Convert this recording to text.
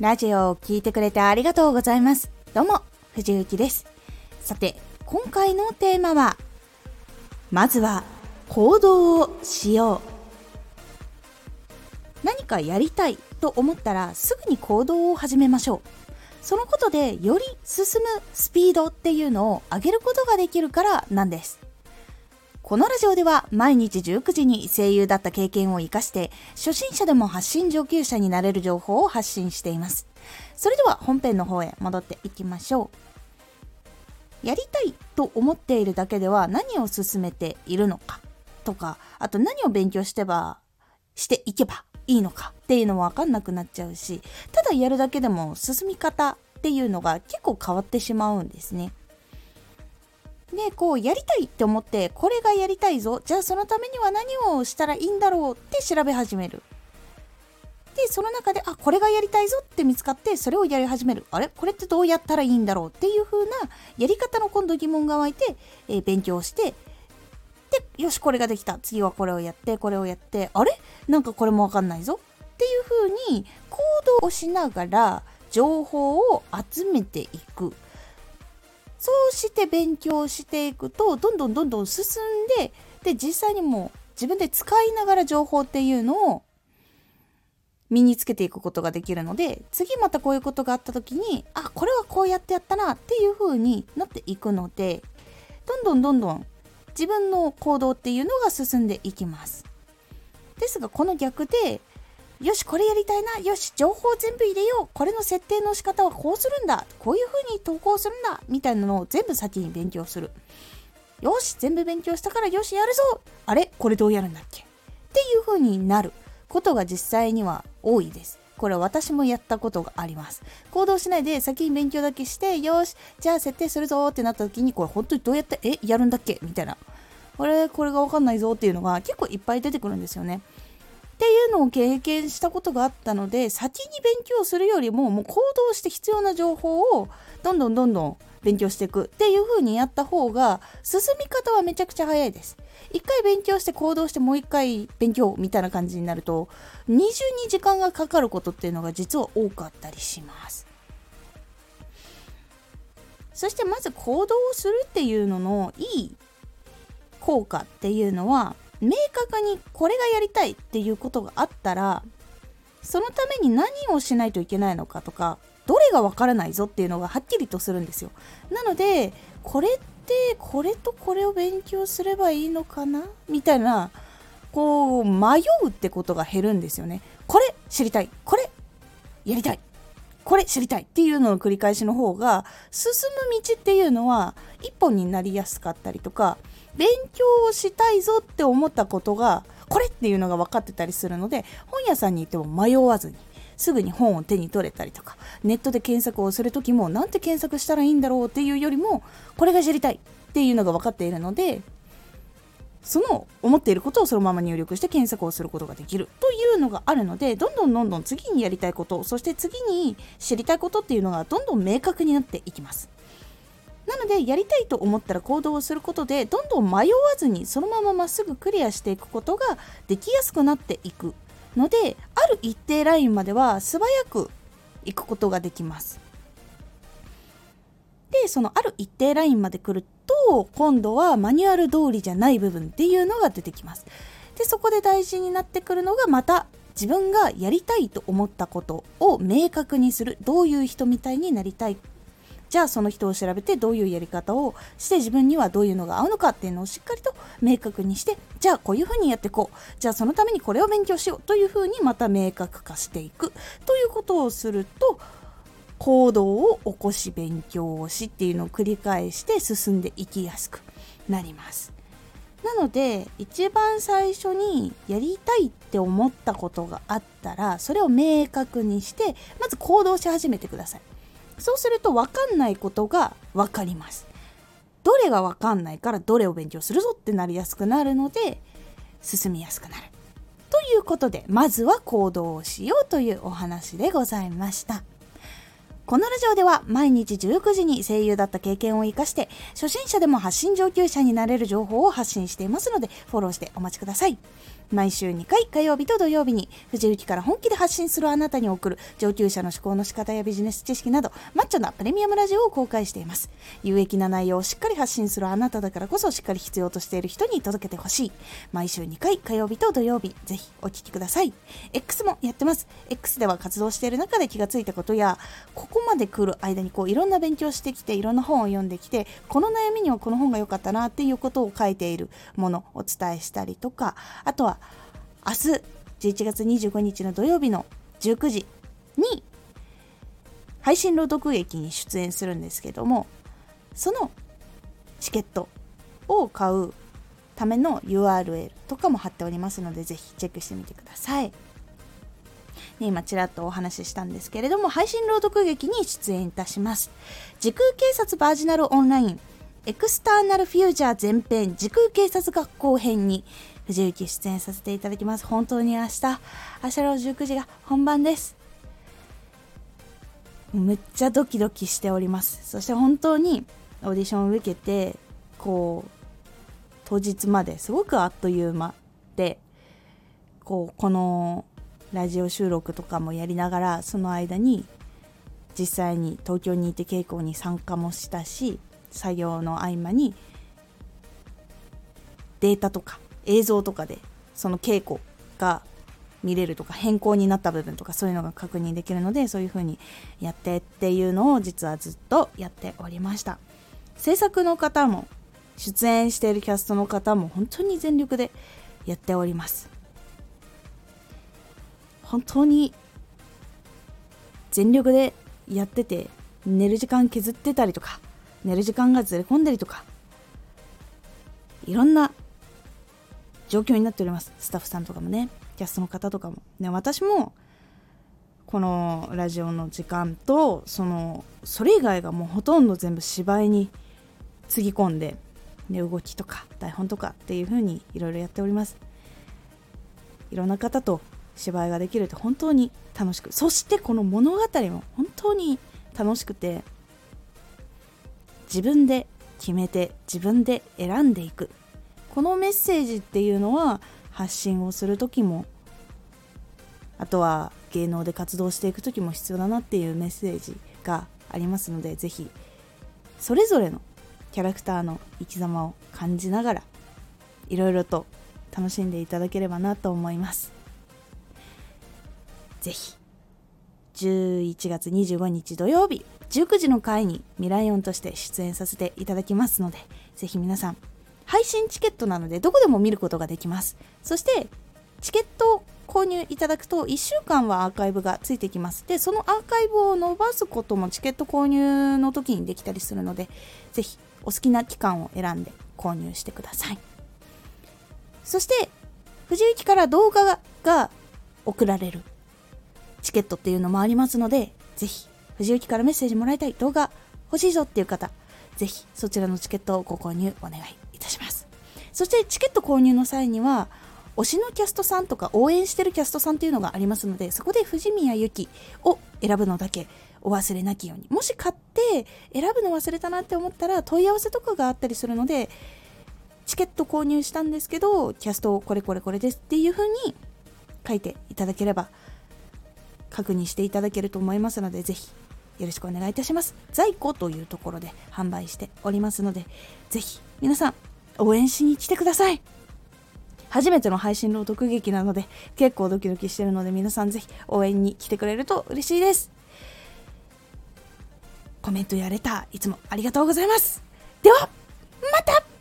ラジオを聞いてくれてありがとうございます。どうも藤幸です。さて、今回のテーマは、まずは行動をしよう。何かやりたいと思ったらすぐに行動を始めましょう。そのことでより進むスピードっていうのを上げることができるからなんです。このラジオでは毎日19時に声優だった経験を生かして初心者でも発信上級者になれる情報を発信しています。それでは本編の方へ戻っていきましょう。やりたいと思っているだけでは何を進めているのかとか、あと何を勉強していけばいいのかっていうのも分かんなくなっちゃうし、ただやるだけでも進み方っていうのが結構変わってしまうんですね。で、やりたいって思って、これがやりたいぞ、じゃあそのためには何をしたらいいんだろうって調べ始める。で、その中でこれがやりたいぞって見つかって、それをやり始める。これってどうやったらいいんだろうっていう風なやり方の今度疑問が湧いて、勉強して、でよしこれができた、次はこれをやって、これをやって、なんかこれも分かんないぞっていう風に行動をしながら情報を集めていく。そうして勉強していくとどんどん進んで、で実際にもう自分で使いながら情報っていうのを身につけていくことができるので、次またこういうことがあった時にこれはこうやってやったなっていう風になっていくので、どんどん自分の行動っていうのが進んでいきます。ですがこの逆で、よしこれやりたいな、よし情報全部入れよう、これの設定の仕方はこうするんだ、こういう風に投稿するんだみたいなのを全部先に勉強する。よし全部勉強したからよしやるぞ、これどうやるんだっけっていう風になることが実際には多いです。これは私もやったことがあります。行動しないで先に勉強だけして、よしじゃあ設定するぞってなった時に、これ本当にどうやってやるんだっけみたいな、これが分かんないぞっていうのが結構いっぱい出てくるんですよね。っていうのを経験したことがあったので、先に勉強するよりも行動して必要な情報をどんどん勉強していくっていう風にやった方が進み方はめちゃくちゃ早いです。一回勉強して行動して、もう一回勉強みたいな感じになると二重に時間がかかることっていうのが実は多かったりします。そしてまず行動をするっていうののいい効果っていうのは、明確にこれがやりたいっていうことがあったら、そのために何をしないといけないのかとか、どれがわからないぞっていうのがはっきりとするんですよ。なのでこれってこれとこれを勉強すればいいのかなみたいな、迷うってことが減るんですよね。これ知りたい、これやりたい、これ知りたいっていうのの繰り返しの方が進む道っていうのは一本になりやすかったりとか、勉強をしたいぞって思ったことがこれっていうのが分かってたりするので、本屋さんに行っても迷わずにすぐに本を手に取れたりとか、ネットで検索をするときもなんて検索したらいいんだろうっていうよりも、これが知りたいっていうのが分かっているので、その思っていることをそのまま入力して検索をすることができるというのがあるので、どんどん次にやりたいこと、そして次に知りたいことっていうのがどんどん明確になっていきます。なのでやりたいと思ったら行動をすることで、どんどん迷わずにそのまままっすぐクリアしていくことができやすくなっていくので、ある一定ラインまでは素早くいくことができます。で、そのある一定ラインまで来ると、今度はマニュアル通りじゃない部分っていうのが出てきます。で、そこで大事になってくるのが、また自分がやりたいと思ったことを明確にする。どういう人みたいになりたい、じゃあその人を調べて、どういうやり方をして自分にはどういうのが合うのかっていうのをしっかりと明確にして、じゃあこういうふうにやっていこう、じゃあそのためにこれを勉強しようというふうにまた明確化していくということをすると、行動を起こし勉強をしっていうのを繰り返して進んでいきやすくなります。なので一番最初にやりたいって思ったことがあったら、それを明確にしてまず行動し始めてください。そうすると分かんないことが分かります。どれが分かんないからどれを勉強するぞってなりやすくなるので、進みやすくなるということで、まずは行動をしようというお話でございました。このラジオでは毎日19時に声優だった経験を生かして初心者でも発信上級者になれる情報を発信していますので、フォローしてお待ちください。毎週2回、火曜日と土曜日に藤雪から本気で発信するあなたに送る上級者の思考の仕方やビジネス知識などマッチョなプレミアムラジオを公開しています。有益な内容をしっかり発信するあなただからこそしっかり必要としている人に届けてほしい。毎週2回、火曜日と土曜日、ぜひお聞きください。 X もやってます。 X では活動している中で気がついたことや、ここまで来る間にいろんな勉強してきて、いろんな本を読んできて、この悩みにはこの本が良かったなっていうことを書いているものをお伝えしたりとか、あとは明日11月25日の土曜日の19時に配信朗読劇に出演するんですけども、そのチケットを買うための URL とかも貼っておりますので、ぜひチェックしてみてください。今ちらっとお話ししたんですけれども、配信朗読劇に出演いたします。時空警察バージナルオンラインエクスターナルフューチャー前編時空警察学校編に藤雪出演させていただきます。本当に明日の19時が本番です。めっちゃドキドキしております。そして本当にオーディションを受けて当日まですごくあっという間で、このラジオ収録とかもやりながら、その間に実際に東京にいて稽古に参加もしたし、作業の合間にデータとか映像とかでその稽古が見れるとか、変更になった部分とかそういうのが確認できるので、そういう風にやってっていうのを実はずっとやっておりました。制作の方も出演しているキャストの方も本当に全力でやっております。本当に全力でやってて、寝る時間削ってたりとか、寝る時間がずれ込んだりとか、いろんな状況になっております。スタッフさんとかもね、キャストの方とかもね、私もこのラジオの時間とそれ以外がもうほとんど全部芝居につぎ込んで、動きとか台本とかっていう風にいろいろやっております。いろんな方と芝居ができるって本当に楽しく、そしてこの物語も本当に楽しくて、自分で決めて自分で選んでいく、このメッセージっていうのは発信をする時も、あとは芸能で活動していく時も必要だなっていうメッセージがありますので、ぜひそれぞれのキャラクターの生き様を感じながらいろいろと楽しんでいただければなと思います。ぜひ11月25日土曜日19時の回にミライオンとして出演させていただきますので、ぜひ皆さん、配信チケットなのでどこでも見ることができます。そしてチケットを購入いただくと1週間はアーカイブがついてきます。でそのアーカイブを伸ばすこともチケット購入の時にできたりするので、ぜひお好きな期間を選んで購入してください。そして藤雪から動画が送られるチケットっていうのもありますので、ぜひ藤雪からメッセージもらいたい、動画欲しいぞっていう方、ぜひそちらのチケットをご購入お願いいたします。そしてチケット購入の際には推しのキャストさんとか応援してるキャストさんっていうのがありますので、そこで藤宮ゆきを選ぶのだけお忘れなきように。もし買って選ぶの忘れたなって思ったら問い合わせとかがあったりするので、チケット購入したんですけどキャストをこれこれこれですっていう風に書いていただければ確認していただけると思いますので、ぜひよろしくお願いいたします。在庫というところで販売しておりますので、ぜひ皆さん応援しに来てください。初めての配信朗読劇なので結構ドキドキしてるので、皆さんぜひ応援に来てくれると嬉しいです。コメントやレターいつもありがとうございます。ではまた。